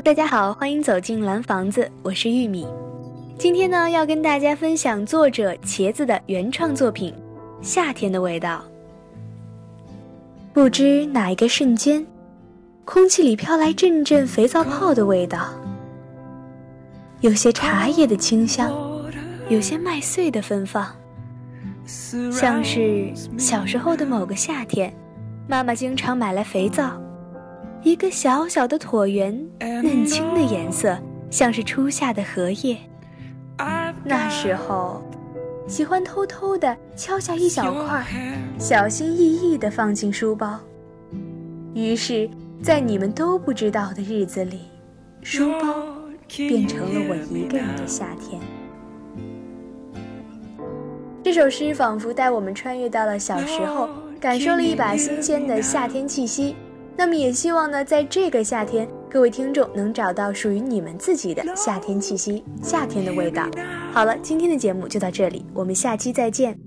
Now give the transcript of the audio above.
Hello， 大家好，欢迎走进蓝房子，我是玉米。今天呢，要跟大家分享作者茄子的原创作品《夏天的味道》。不知哪一个瞬间，空气里飘来阵阵肥皂泡的味道，有些茶叶的清香，有些麦穗的芬芳，像是小时候的某个夏天，妈妈经常买来肥皂，一个小小的椭圆，嫩青的颜色，像是初夏的荷叶。那时候喜欢偷偷地敲下一小块，小心翼翼地放进书包。于是在你们都不知道的日子里，书包变成了我一个人的夏天。这首诗仿佛带我们穿越到了小时候，感受了一把新鲜的夏天气息。那么也希望呢，在这个夏天，各位听众能找到属于你们自己的夏天气息，夏天的味道。好了，今天的节目就到这里，我们下期再见。